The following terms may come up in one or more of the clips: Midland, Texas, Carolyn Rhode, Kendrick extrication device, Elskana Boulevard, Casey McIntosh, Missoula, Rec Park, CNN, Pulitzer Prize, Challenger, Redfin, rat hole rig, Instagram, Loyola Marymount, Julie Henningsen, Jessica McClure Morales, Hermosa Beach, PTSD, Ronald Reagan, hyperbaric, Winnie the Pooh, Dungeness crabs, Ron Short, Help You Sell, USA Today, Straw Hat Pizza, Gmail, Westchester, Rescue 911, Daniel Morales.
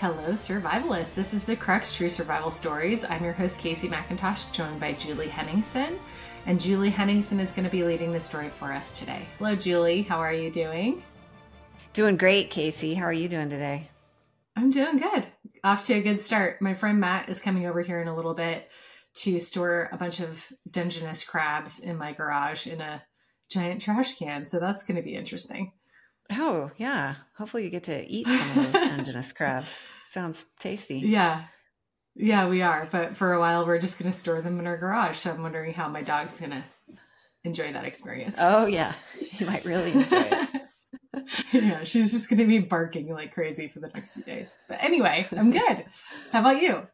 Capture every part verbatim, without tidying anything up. Hello, survivalists. This is The Crux, True Survival Stories. I'm your host, Casey McIntosh, joined by Julie Henningsen. And Julie Henningsen is going to be leading the story for us today. Hello, Julie. How are you doing? Doing great, Casey. How are you doing today? I'm doing good. Off to a good start. My friend Matt is coming over here in a little bit to store a bunch of Dungeness crabs in my garage in a giant trash can. So that's going to be interesting. Oh, yeah. Hopefully you get to eat some of those Dungeness crabs. Sounds tasty. Yeah. Yeah, we are. But for a while, we're just going to store them in our garage. So I'm wondering how my dog's going to enjoy that experience. Oh, yeah. He might really enjoy it. Yeah, she's just going to be barking like crazy for the next few days. But anyway, I'm good. How about you?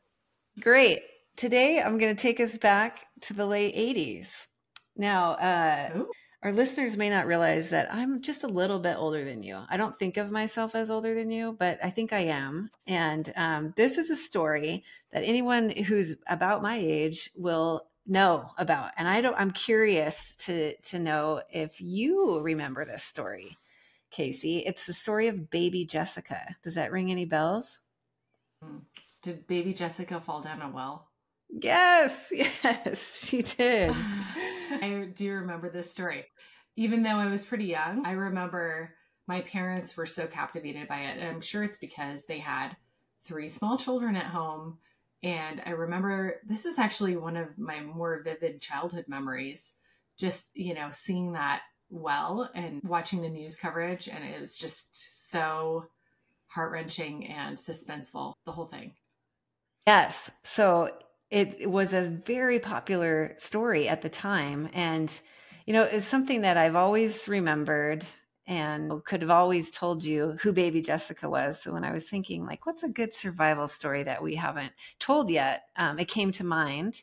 Great. Today, I'm going to take us back to the late eighties. Now, uh, Ooh. Our listeners may not realize that I'm just a little bit older than you. I don't think of myself as older than you, but I think I am. And um, this is a story that anyone who's about my age will know about. And I don't, I'm curious to, to know if you remember this story, Casey. It's the story of baby Jessica. Does that ring any bells? Did baby Jessica fall down a well? Yes, yes, she did. I do remember this story. Even though I was pretty young, I remember my parents were so captivated by it. And I'm sure it's because they had three small children at home. And I remember this is actually one of my more vivid childhood memories, just, you know, seeing that well and watching the news coverage. And it was just so heart-wrenching and suspenseful, the whole thing. Yes. So it was a very popular story at the time. And, you know, it's something that I've always remembered and could have always told you who baby Jessica was. So when I was thinking, like, what's a good survival story that we haven't told yet? Um, it came to mind.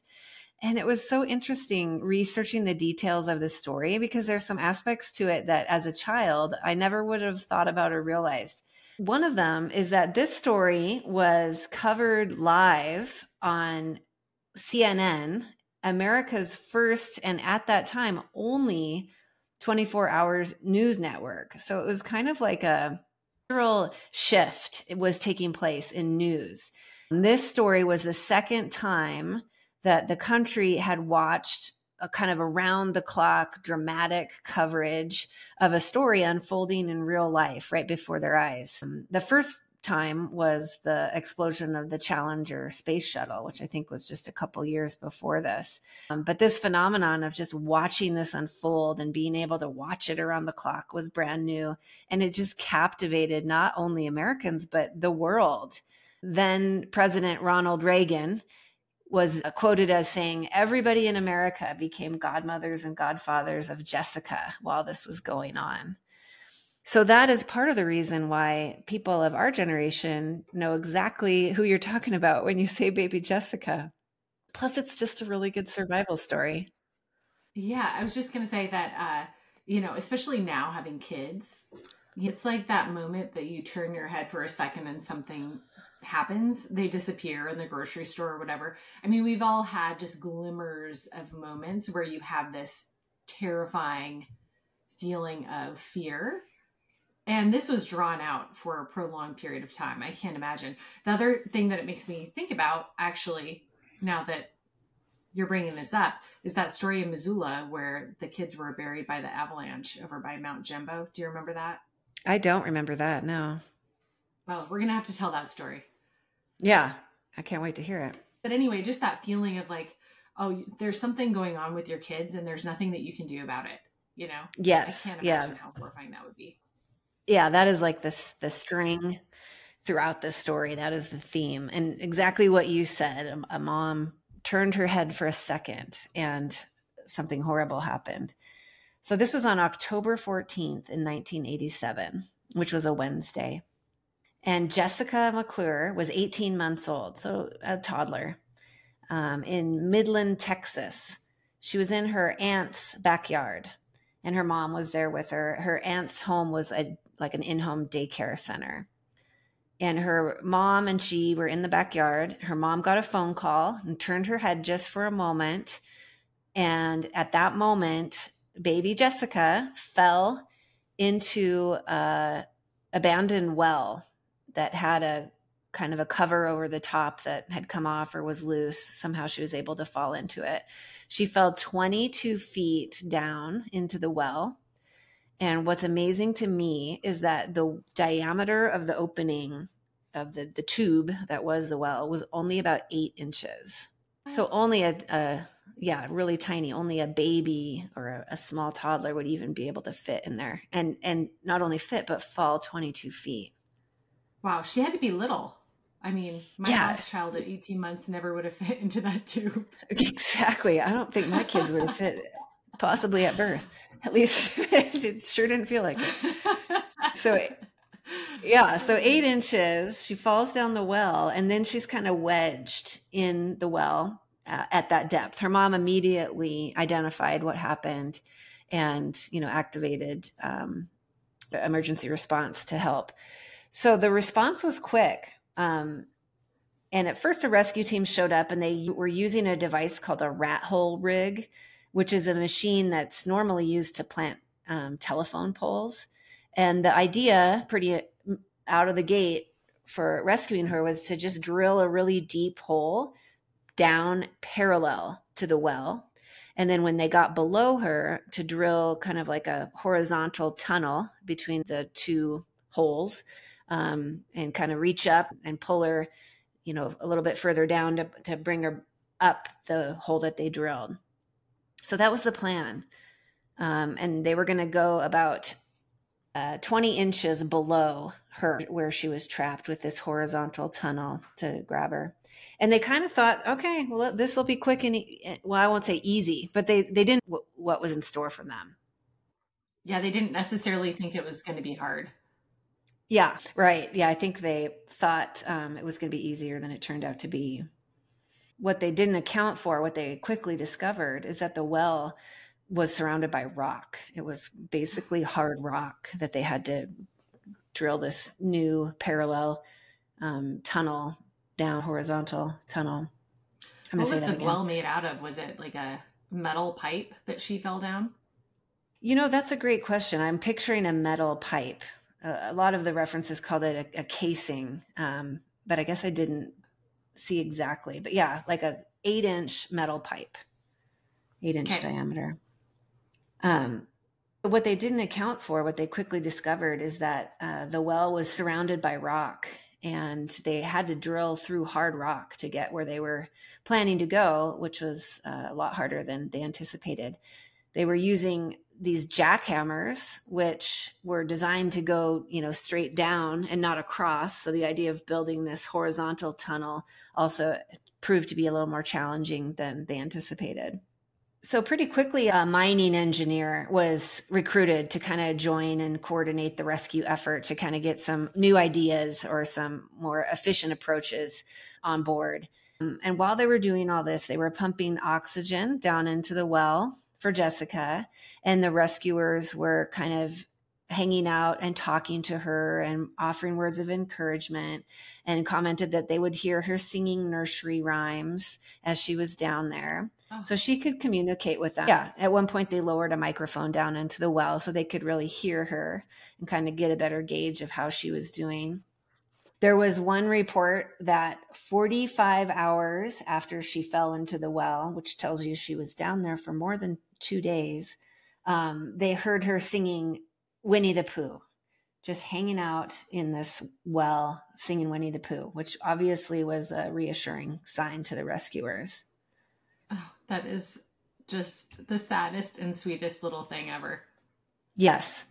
And it was so interesting researching the details of the story, because there's some aspects to it that as a child, I never would have thought about or realized. One of them is that this story was covered live on C N N, America's first and at that time only twenty-four hours news network. So it was kind of like a cultural shift was taking place in news. And this story was the second time that the country had watched a kind of around the clock dramatic coverage of a story unfolding in real life right before their eyes. The first time was the explosion of the Challenger space shuttle, which I think was just a couple years before this. Um, but this phenomenon of just watching this unfold and being able to watch it around the clock was brand new. And it just captivated not only Americans, but the world. Then President Ronald Reagan was quoted as saying, "Everybody in America became godmothers and godfathers of Jessica while this was going on." So that is part of the reason why people of our generation know exactly who you're talking about when you say baby Jessica. Plus, it's just a really good survival story. Yeah, I was just going to say that, uh, you know, especially now having kids, it's like that moment that you turn your head for a second and something happens. They disappear in the grocery store or whatever. I mean, we've all had just glimmers of moments where you have this terrifying feeling of fear. And this was drawn out for a prolonged period of time. I can't imagine. The other thing that it makes me think about, actually, now that you're bringing this up, is that story in Missoula where the kids were buried by the avalanche over by Mount Jumbo. Do you remember that? I don't remember that, no. Well, we're going to have to tell that story. Yeah, I can't wait to hear it. But anyway, just that feeling of like, oh, there's something going on with your kids and there's nothing that you can do about it, you know? Yes. I can't imagine yeah. how horrifying that would be. Yeah, that is like this the string throughout this story. That is the theme. And exactly what you said, a, a mom turned her head for a second and something horrible happened. So this was on October fourteenth in nineteen eighty-seven, which was a Wednesday. And Jessica McClure was eighteen months old, so a toddler, um, in Midland, Texas. She was in her aunt's backyard and her mom was there with her. Her aunt's home was a like an in-home daycare center. And her mom and she were in the backyard. Her mom got a phone call and turned her head just for a moment. And at that moment, baby Jessica fell into an abandoned well that had a kind of a cover over the top that had come off or was loose. Somehow she was able to fall into it. She fell twenty-two feet down into the well. And what's amazing to me is that the diameter of the opening of the, the tube that was the well was only about eight inches. Nice. So only a, a, yeah, really tiny, only a baby or a, a small toddler would even be able to fit in there. And, and not only fit, but fall twenty-two feet. Wow, she had to be little. I mean, my yeah. last child at eighteen months never would have fit into that tube. Exactly. I don't think my kids would have fit, possibly at birth. At least it sure didn't feel like it. So, yeah, so eight inches, she falls down the well, and then she's kind of wedged in the well uh, at that depth. Her mom immediately identified what happened and, you know, activated um, emergency response to help. So the response was quick. Um, and at first a rescue team showed up and they were using a device called a rat hole rig, which is a machine that's normally used to plant um, telephone poles. And the idea pretty out of the gate for rescuing her was to just drill a really deep hole down parallel to the well. And then when they got below her, to drill kind of like a horizontal tunnel between the two holes. Um, and kind of reach up and pull her, you know, a little bit further down to, to bring her up the hole that they drilled. So that was the plan. Um, and they were going to go about uh, twenty inches below her where she was trapped with this horizontal tunnel to grab her. And they kind of thought, okay, well, this will be quick and, e- well, I won't say easy, but they, they didn't w- what was in store for them. Yeah, they didn't necessarily think it was going to be hard. Yeah, right. Yeah, I think they thought um, it was going to be easier than it turned out to be. What they didn't account for, what they quickly discovered, is that the well was surrounded by rock. It was basically hard rock that they had to drill this new parallel um, tunnel down, horizontal tunnel. I'm what was the again. well made out of? Was it like a metal pipe that she fell down? You know, that's a great question. I'm picturing a metal pipe. A lot of the references called it a, a casing, um, but I guess I didn't see exactly. But yeah, like a eight inch metal pipe, eight inch okay. diameter. Um, but what they didn't account for, what they quickly discovered, is that uh, the well was surrounded by rock, and they had to drill through hard rock to get where they were planning to go, which was uh, a lot harder than they anticipated. They were using these jackhammers, which were designed to go, you know, straight down and not across. So the idea of building this horizontal tunnel also proved to be a little more challenging than they anticipated. So pretty quickly, a mining engineer was recruited to kind of join and coordinate the rescue effort to kind of get some new ideas or some more efficient approaches on board. Um, and while they were doing all this, they were pumping oxygen down into the well for Jessica, and the rescuers were kind of hanging out and talking to her and offering words of encouragement, and commented that they would hear her singing nursery rhymes as she was down there. Oh. So she could communicate with them. Yeah. At one point, they lowered a microphone down into the well so they could really hear her and kind of get a better gauge of how she was doing. There was one report that forty-five hours after she fell into the well, which tells you she was down there for more than two days, um, they heard her singing Winnie the Pooh, just hanging out in this well, singing Winnie the Pooh, which obviously was a reassuring sign to the rescuers. Oh, that is just the saddest and sweetest little thing ever. Yes.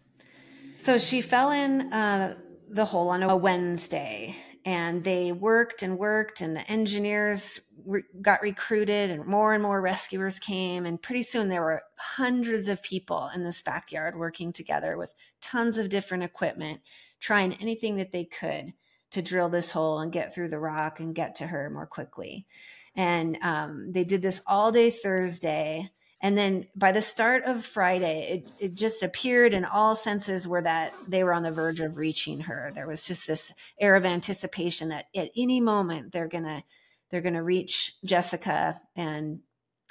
So she fell in uh, the hole on a Wednesday, and they worked and worked, and the engineers re- got recruited, and more and more rescuers came. And pretty soon there were hundreds of people in this backyard working together with tons of different equipment, trying anything that they could to drill this hole and get through the rock and get to her more quickly. And um, they did this all day Thursday. And then by the start of Friday, it, it just appeared in all senses were that they were on the verge of reaching her. There was just this air of anticipation that at any moment they're gonna they're gonna reach Jessica and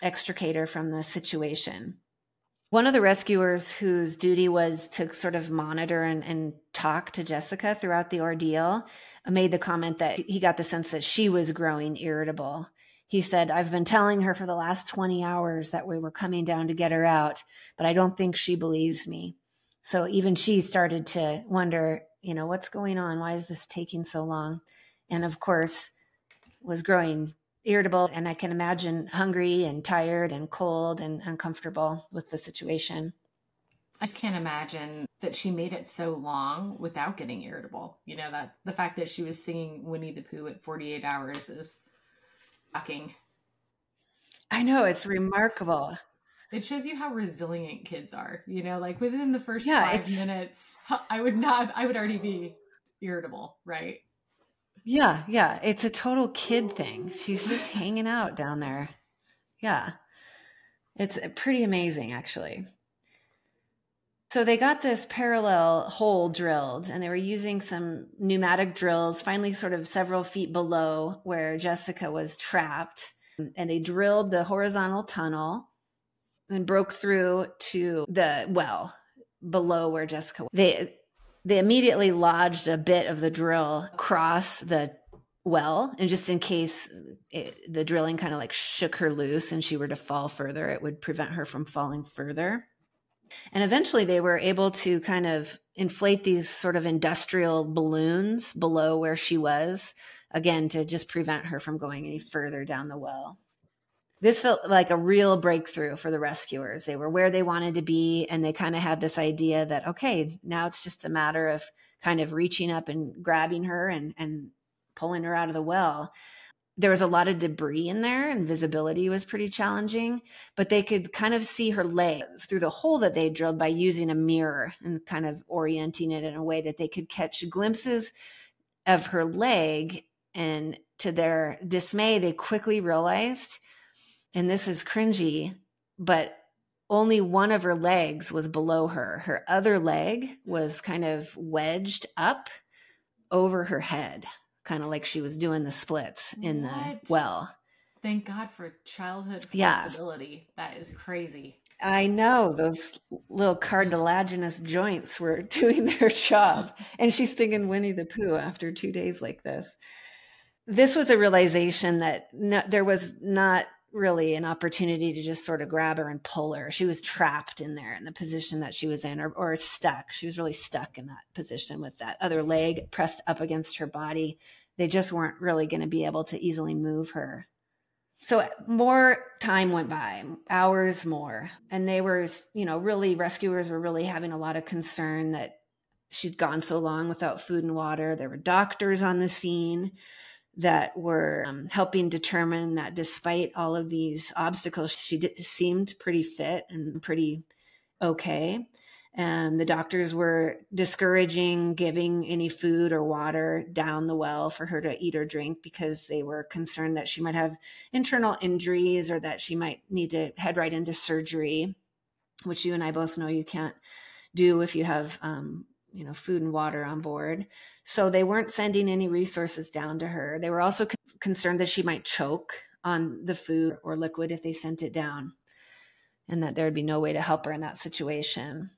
extricate her from the situation. One of the rescuers whose duty was to sort of monitor and, and talk to Jessica throughout the ordeal made the comment that he got the sense that she was growing irritable. He said, "I've been telling her for the last twenty hours that we were coming down to get her out, but I don't think she believes me." So even she started to wonder, you know, what's going on? Why is this taking so long? And of course, was growing irritable, and I can imagine hungry and tired and cold and uncomfortable with the situation. I just can't imagine that she made it so long without getting irritable. You know, that the fact that she was singing Winnie the Pooh at forty-eight hours is shocking. I know, it's remarkable. It shows you how resilient kids are, you know, like within the first yeah, five minutes, I would not, I would already be irritable, right? Yeah. Yeah. It's a total kid thing. She's just hanging out down there. Yeah. It's pretty amazing, actually. So they got this parallel hole drilled, and they were using some pneumatic drills, finally sort of several feet below where Jessica was trapped. And they drilled the horizontal tunnel and broke through to the well below where Jessica was. They, they immediately lodged a bit of the drill across the well, and just in case it, the drilling kind of like shook her loose and she were to fall further, it would prevent her from falling further. And eventually they were able to kind of inflate these sort of industrial balloons below where she was, again, to just prevent her from going any further down the well. This felt like a real breakthrough for the rescuers. They were where they wanted to be, and they kind of had this idea that, okay, now it's just a matter of kind of reaching up and grabbing her and, and pulling her out of the well. There was a lot of debris in there, and visibility was pretty challenging, but they could kind of see her leg through the hole that they drilled by using a mirror and kind of orienting it in a way that they could catch glimpses of her leg. And to their dismay, they quickly realized, and this is cringy, but only one of her legs was below her. Her other leg was kind of wedged up over her head, kind of like she was doing the splits in what? the well. Thank God for childhood flexibility. Yeah. That is crazy. I know, those little cartilaginous joints were doing their job. And she's singing Winnie the Pooh after two days like this. This was a realization that no, there was not really an opportunity to just sort of grab her and pull her. She was trapped in there in the position that she was in, or, or stuck. She was really stuck in that position with that other leg pressed up against her body. They just weren't really going to be able to easily move her. So more time went by, hours more. And they were, you know, really rescuers were really having a lot of concern that she'd gone so long without food and water. There were doctors on the scene that were um, helping determine that despite all of these obstacles, she did, seemed pretty fit and pretty okay. And the doctors were discouraging giving any food or water down the well for her to eat or drink, because they were concerned that she might have internal injuries or that she might need to head right into surgery, which you and I both know you can't do if you have, um, you know, food and water on board. So they weren't sending any resources down to her. They were also con- concerned that she might choke on the food or liquid if they sent it down, and that there would be no way to help her in that situation.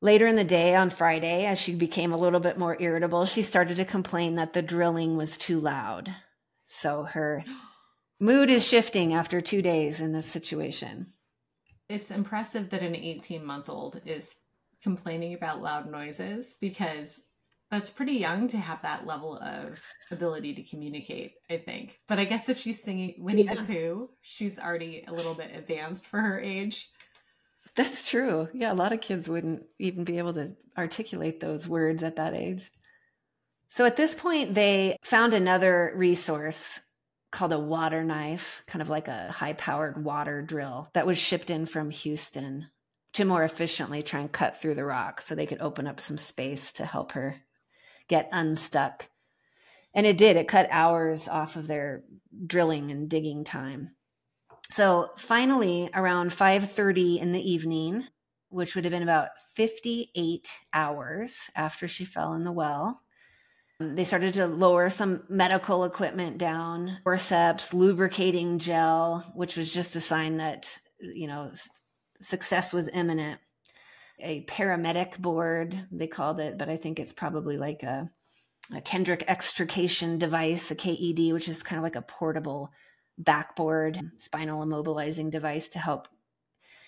Later in the day on Friday, as she became a little bit more irritable, she started to complain that the drilling was too loud. So her mood is shifting after two days in this situation. It's impressive that an eighteen-month-old is complaining about loud noises, because that's pretty young to have that level of ability to communicate, I think. But I guess if she's singing Winnie yeah. the Pooh, she's already a little bit advanced for her age. That's true. Yeah, a lot of kids wouldn't even be able to articulate those words at that age. So at this point, they found another resource called a water knife, kind of like a high-powered water drill that was shipped in from Houston to more efficiently try and cut through the rock so they could open up some space to help her get unstuck. And it did. It cut hours off of their drilling and digging time. So finally, around five thirty in the evening, which would have been about fifty-eight hours after she fell in the well, they started to lower some medical equipment down, forceps, lubricating gel, which was just a sign that, you know, success was imminent. A paramedic board, they called it, but I think it's probably like a, a Kendrick extrication device, a K E D, which is kind of like a portable backboard spinal immobilizing device to help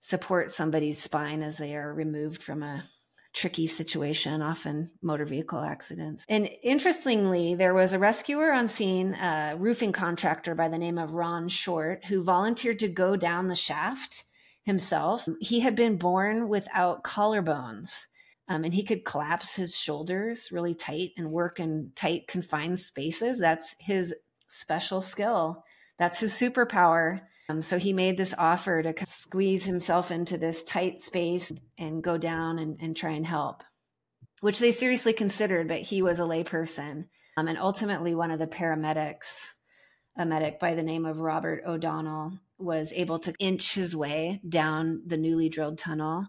support somebody's spine as they are removed from a tricky situation, often motor vehicle accidents. And interestingly, there was a rescuer on scene, a roofing contractor by the name of Ron Short, who volunteered to go down the shaft himself. He had been born without collarbones, um, and he could collapse his shoulders really tight and work in tight, confined spaces. That's his special skill. That's his superpower. Um, so he made this offer to squeeze himself into this tight space and go down and, and try and help, which they seriously considered, but he was a layperson. Um, and ultimately, one of the paramedics, a medic by the name of Robert O'Donnell, was able to inch his way down the newly drilled tunnel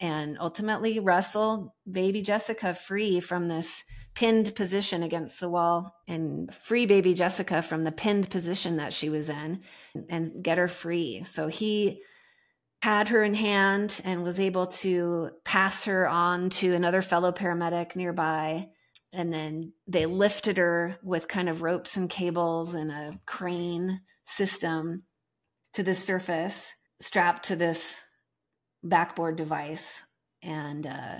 and ultimately wrestle baby Jessica free from this pinned position against the wall, and free baby Jessica from the pinned position that she was in, and get her free. So he had her in hand and was able to pass her on to another fellow paramedic nearby. And then they lifted her with kind of ropes and cables and a crane system to the surface, strapped to this backboard device, and uh,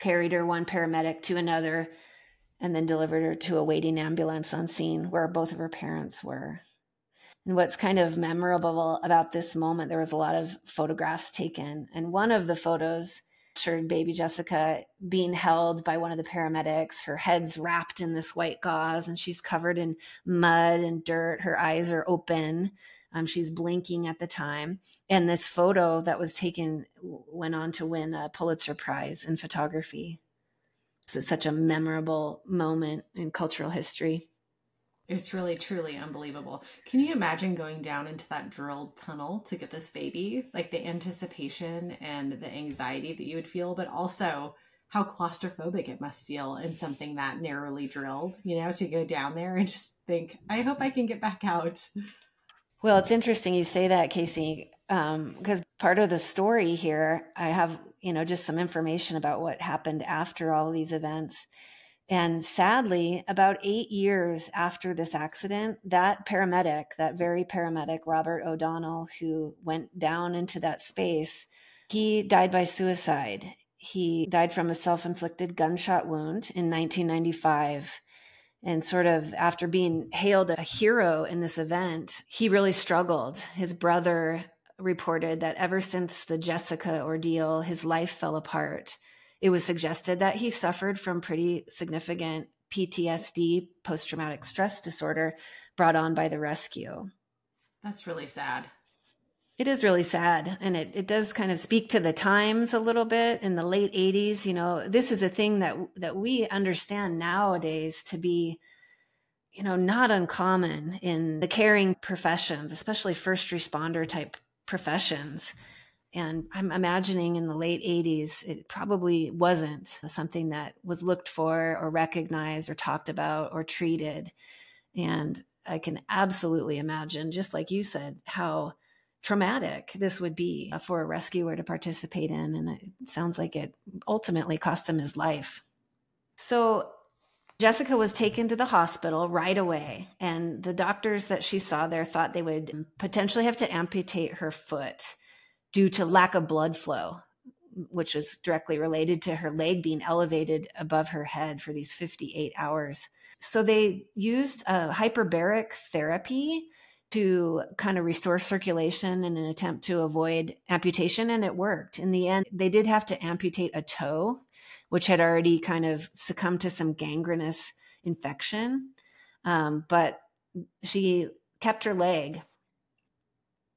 carried her one paramedic to another, and then delivered her to a waiting ambulance on scene where both of her parents were. And what's kind of memorable about this moment, there was a lot of photographs taken. And one of the photos showed baby Jessica being held by one of the paramedics. Her head's wrapped in this white gauze, and she's covered in mud and dirt. Her eyes are open. Um, she's blinking at the time. And this photo that was taken went on to win a Pulitzer Prize in photography. So it's such a memorable moment in cultural history. It's really, truly unbelievable. Can you imagine going down into that drilled tunnel to get this baby? Like the anticipation and the anxiety that you would feel, but also how claustrophobic it must feel in something that narrowly drilled, you know, to go down there and just think, I hope I can get back out. Well, it's interesting you say that, Casey, um, because part of the story here, I have, you know, just some information about what happened after all these events. And sadly, about eight years after this accident, that paramedic, that very paramedic, Robert O'Donnell, who went down into that space, he died by suicide. He died from a self-inflicted gunshot wound in nineteen ninety-five. And sort of after being hailed a hero in this event, he really struggled. His brother reported that ever since the Jessica ordeal, his life fell apart. It was suggested that he suffered from pretty significant P T S D, post-traumatic stress disorder, brought on by the rescue. That's really sad. It is really sad. And it, it does kind of speak to the times a little bit. In the late eighties, you know, this is a thing that that we understand nowadays to be, you know, not uncommon in the caring professions, especially first responder type professions. And I'm imagining in the late eighties, it probably wasn't something that was looked for or recognized or talked about or treated. And I can absolutely imagine, just like you said, how traumatic this would be for a rescuer to participate in. And it sounds like it ultimately cost him his life. So Jessica was taken to the hospital right away, and the doctors that she saw there thought they would potentially have to amputate her foot due to lack of blood flow, which was directly related to her leg being elevated above her head for these fifty-eight hours. So they used a hyperbaric therapy to kind of restore circulation in an attempt to avoid amputation, and it worked. In the end, they did have to amputate a toe, which had already kind of succumbed to some gangrenous infection. Um, but she kept her leg.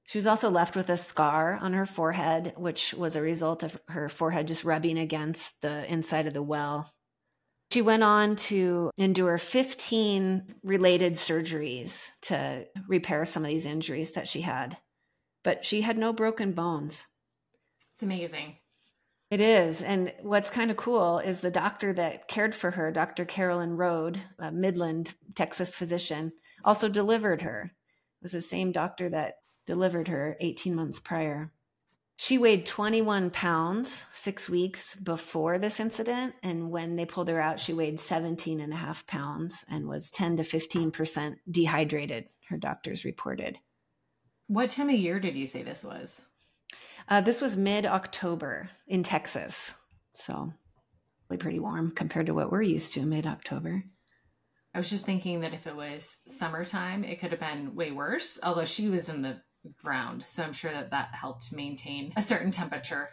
She was also left with a scar on her forehead, which was a result of her forehead just rubbing against the inside of the well. She went on to endure fifteen related surgeries to repair some of these injuries that she had, but she had no broken bones. It's amazing. It is. And what's kind of cool is the doctor that cared for her, Doctor Carolyn Rhode, a Midland, Texas physician, also delivered her. It was the same doctor that delivered her eighteen months prior. She weighed twenty-one pounds six weeks before this incident. And when they pulled her out, she weighed seventeen and a half pounds and was ten to fifteen percent dehydrated, her doctors reported. What time of year did you say this was? Uh, this was mid-October in Texas, so pretty warm compared to what we're used to mid-October. I was just thinking that if it was summertime, it could have been way worse, although she was in the ground, so I'm sure that that helped maintain a certain temperature.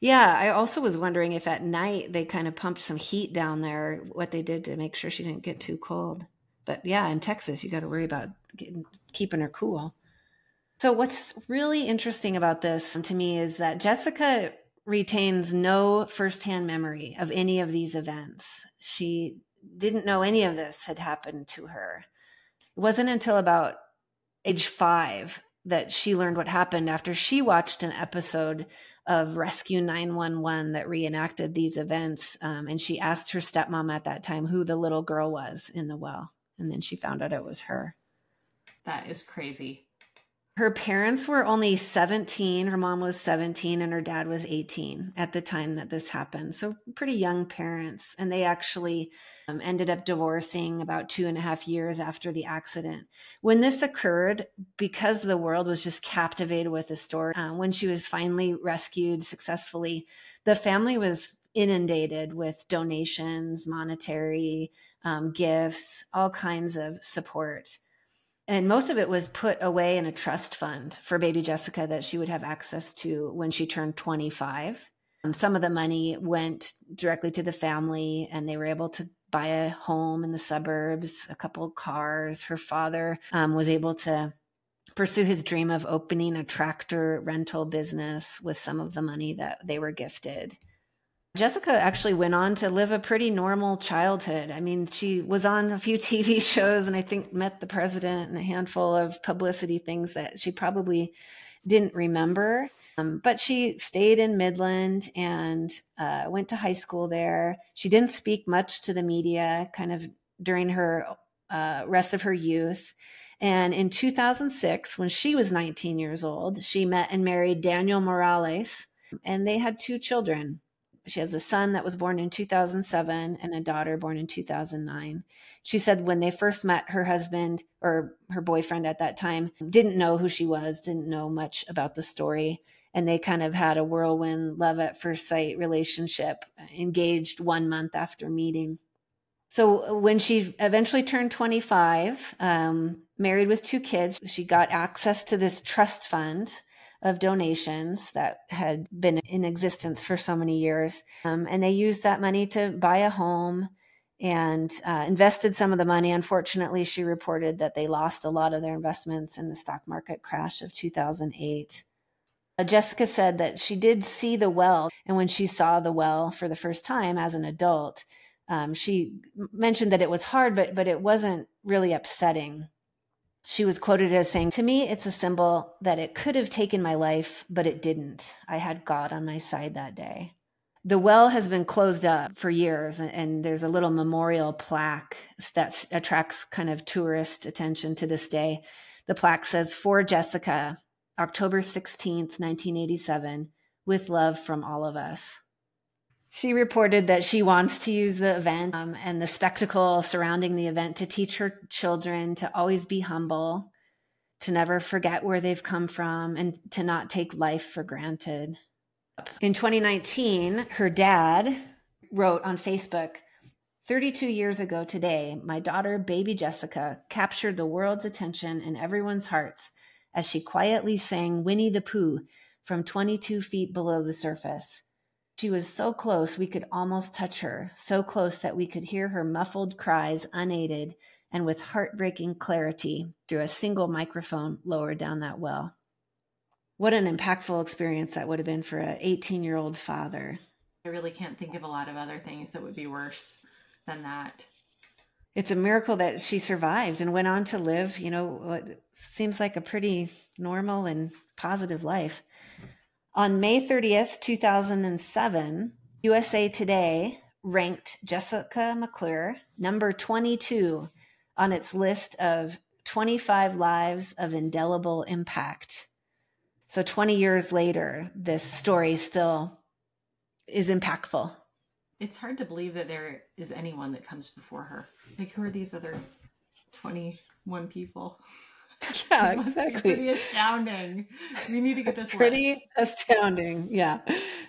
Yeah, I also was wondering if at night they kind of pumped some heat down there, what they did to make sure she didn't get too cold. But yeah, in Texas, you got to worry about getting, keeping her cool. So what's really interesting about this to me is that Jessica retains no firsthand memory of any of these events. She didn't know any of this had happened to her. It wasn't until about age five that she learned what happened after she watched an episode of Rescue nine one one that reenacted these events. Um, and she asked her stepmom at that time who the little girl was in the well. And then she found out it was her. That is crazy. Her parents were only seventeen. Her mom was seventeen and her dad was eighteen at the time that this happened. So pretty young parents. And they actually um, ended up divorcing about two and a half years after the accident. When this occurred, because the world was just captivated with the story, uh, when she was finally rescued successfully, the family was inundated with donations, monetary um, gifts, all kinds of support. And most of it was put away in a trust fund for baby Jessica that she would have access to when she turned twenty-five. Um, some of the money went directly to the family, and they were able to buy a home in the suburbs, a couple cars. Her father um, was able to pursue his dream of opening a tractor rental business with some of the money that they were gifted. Jessica actually went on to live a pretty normal childhood. I mean, she was on a few T V shows and I think met the president and a handful of publicity things that she probably didn't remember. Um, but she stayed in Midland and uh, went to high school there. She didn't speak much to the media kind of during her uh, rest of her youth. And in two thousand six, when she was nineteen years old, she met and married Daniel Morales, and they had two children. She has a son that was born in two thousand seven and a daughter born in two thousand nine. She said when they first met, her husband or her boyfriend at that time didn't know who she was, didn't know much about the story. And they kind of had a whirlwind love at first sight relationship, engaged one month after meeting. So when she eventually turned twenty-five, um, married with two kids, she got access to this trust fund of donations that had been in existence for so many years. Um, and they used that money to buy a home and uh, invested some of the money. Unfortunately, she reported that they lost a lot of their investments in the stock market crash of two thousand eight. Uh, Jessica said that she did see the well. And when she saw the well for the first time as an adult, um, she mentioned that it was hard, but but it wasn't really upsetting. She was quoted as saying, "To me, it's a symbol that it could have taken my life, but it didn't. I had God on my side that day." The well has been closed up for years, and there's a little memorial plaque that attracts kind of tourist attention to this day. The plaque says, "For Jessica, October sixteenth, nineteen eighty-seven, with love from all of us." She reported that she wants to use the event um, and the spectacle surrounding the event to teach her children to always be humble, to never forget where they've come from, and to not take life for granted. In twenty nineteen, her dad wrote on Facebook, thirty-two years ago today, my daughter, baby Jessica, captured the world's attention and everyone's hearts as she quietly sang Winnie the Pooh from twenty-two feet below the surface. She was so close we could almost touch her, so close that we could hear her muffled cries unaided and with heartbreaking clarity through a single microphone lower down that well. What an impactful experience that would have been for an eighteen-year-old father. I really can't think of a lot of other things that would be worse than that. It's a miracle that she survived and went on to live, you know, what seems like a pretty normal and positive life. On May thirtieth, two thousand seven, U S A Today ranked Jessica McClure number twenty-two on its list of twenty-five lives of indelible impact. So twenty years later, this story still is impactful. It's hard to believe that there is anyone that comes before her. Like, who are these other twenty-one people? Yeah, it exactly. Pretty astounding. We need to get this pretty list. Pretty astounding. Yeah.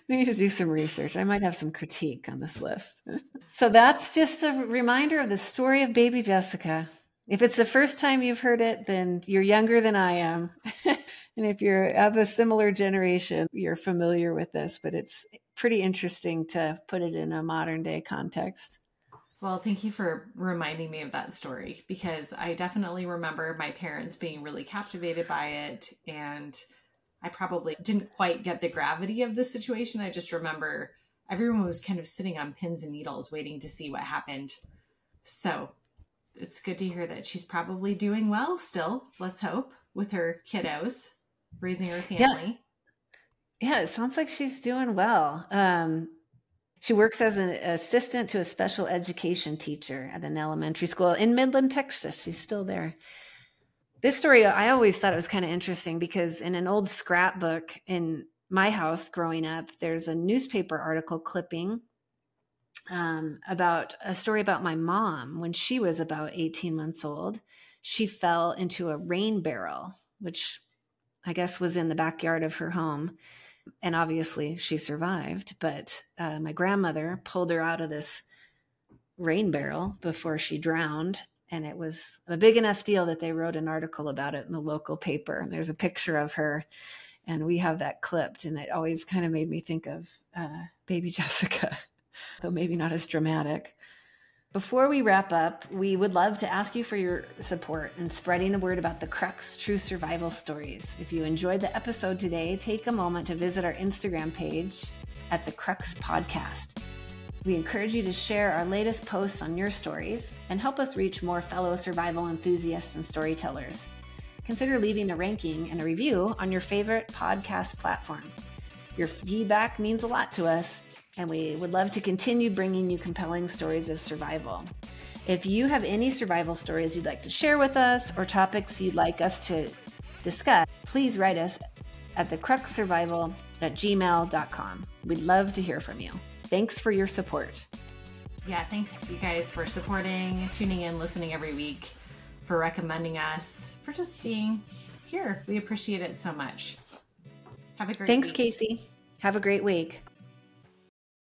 We need to do some research. I might have some critique on this list. So that's just a reminder of the story of baby Jessica. If it's the first time you've heard it, then you're younger than I am. And if you're of a similar generation, you're familiar with this, but it's pretty interesting to put it in a modern day context. Well, thank you for reminding me of that story, because I definitely remember my parents being really captivated by it, and I probably didn't quite get the gravity of the situation. I just remember everyone was kind of sitting on pins and needles waiting to see what happened. So it's good to hear that she's probably doing well still, let's hope, with her kiddos, raising her family. Yeah, yeah, it sounds like she's doing well. Um She works as an assistant to a special education teacher at an elementary school in Midland, Texas. She's still there. This story, I always thought it was kind of interesting because in an old scrapbook in my house growing up, there's a newspaper article clipping um, about a story about my mom. When she was about eighteen months old, she fell into a rain barrel, which I guess was in the backyard of her home. And obviously she survived, but uh, my grandmother pulled her out of this rain barrel before she drowned. And it was a big enough deal that they wrote an article about it in the local paper. And there's a picture of her, and we have that clipped. And it always kind of made me think of uh, baby Jessica, though maybe not as dramatic. Before we wrap up, we would love to ask you for your support in spreading the word about the Crux True Survival Stories. If you enjoyed the episode today, take a moment to visit our Instagram page at the Crux Podcast. We encourage you to share our latest posts on your stories and help us reach more fellow survival enthusiasts and storytellers. Consider leaving a ranking and a review on your favorite podcast platform. Your feedback means a lot to us, and we would love to continue bringing you compelling stories of survival. If you have any survival stories you'd like to share with us or topics you'd like us to discuss, please write us at the crux survival at gmail dot com. We'd love to hear from you. Thanks for your support. Yeah, thanks you guys for supporting, tuning in, listening every week, for recommending us, for just being here. We appreciate it so much. Have a great week. Thanks, Casey. Have a great week.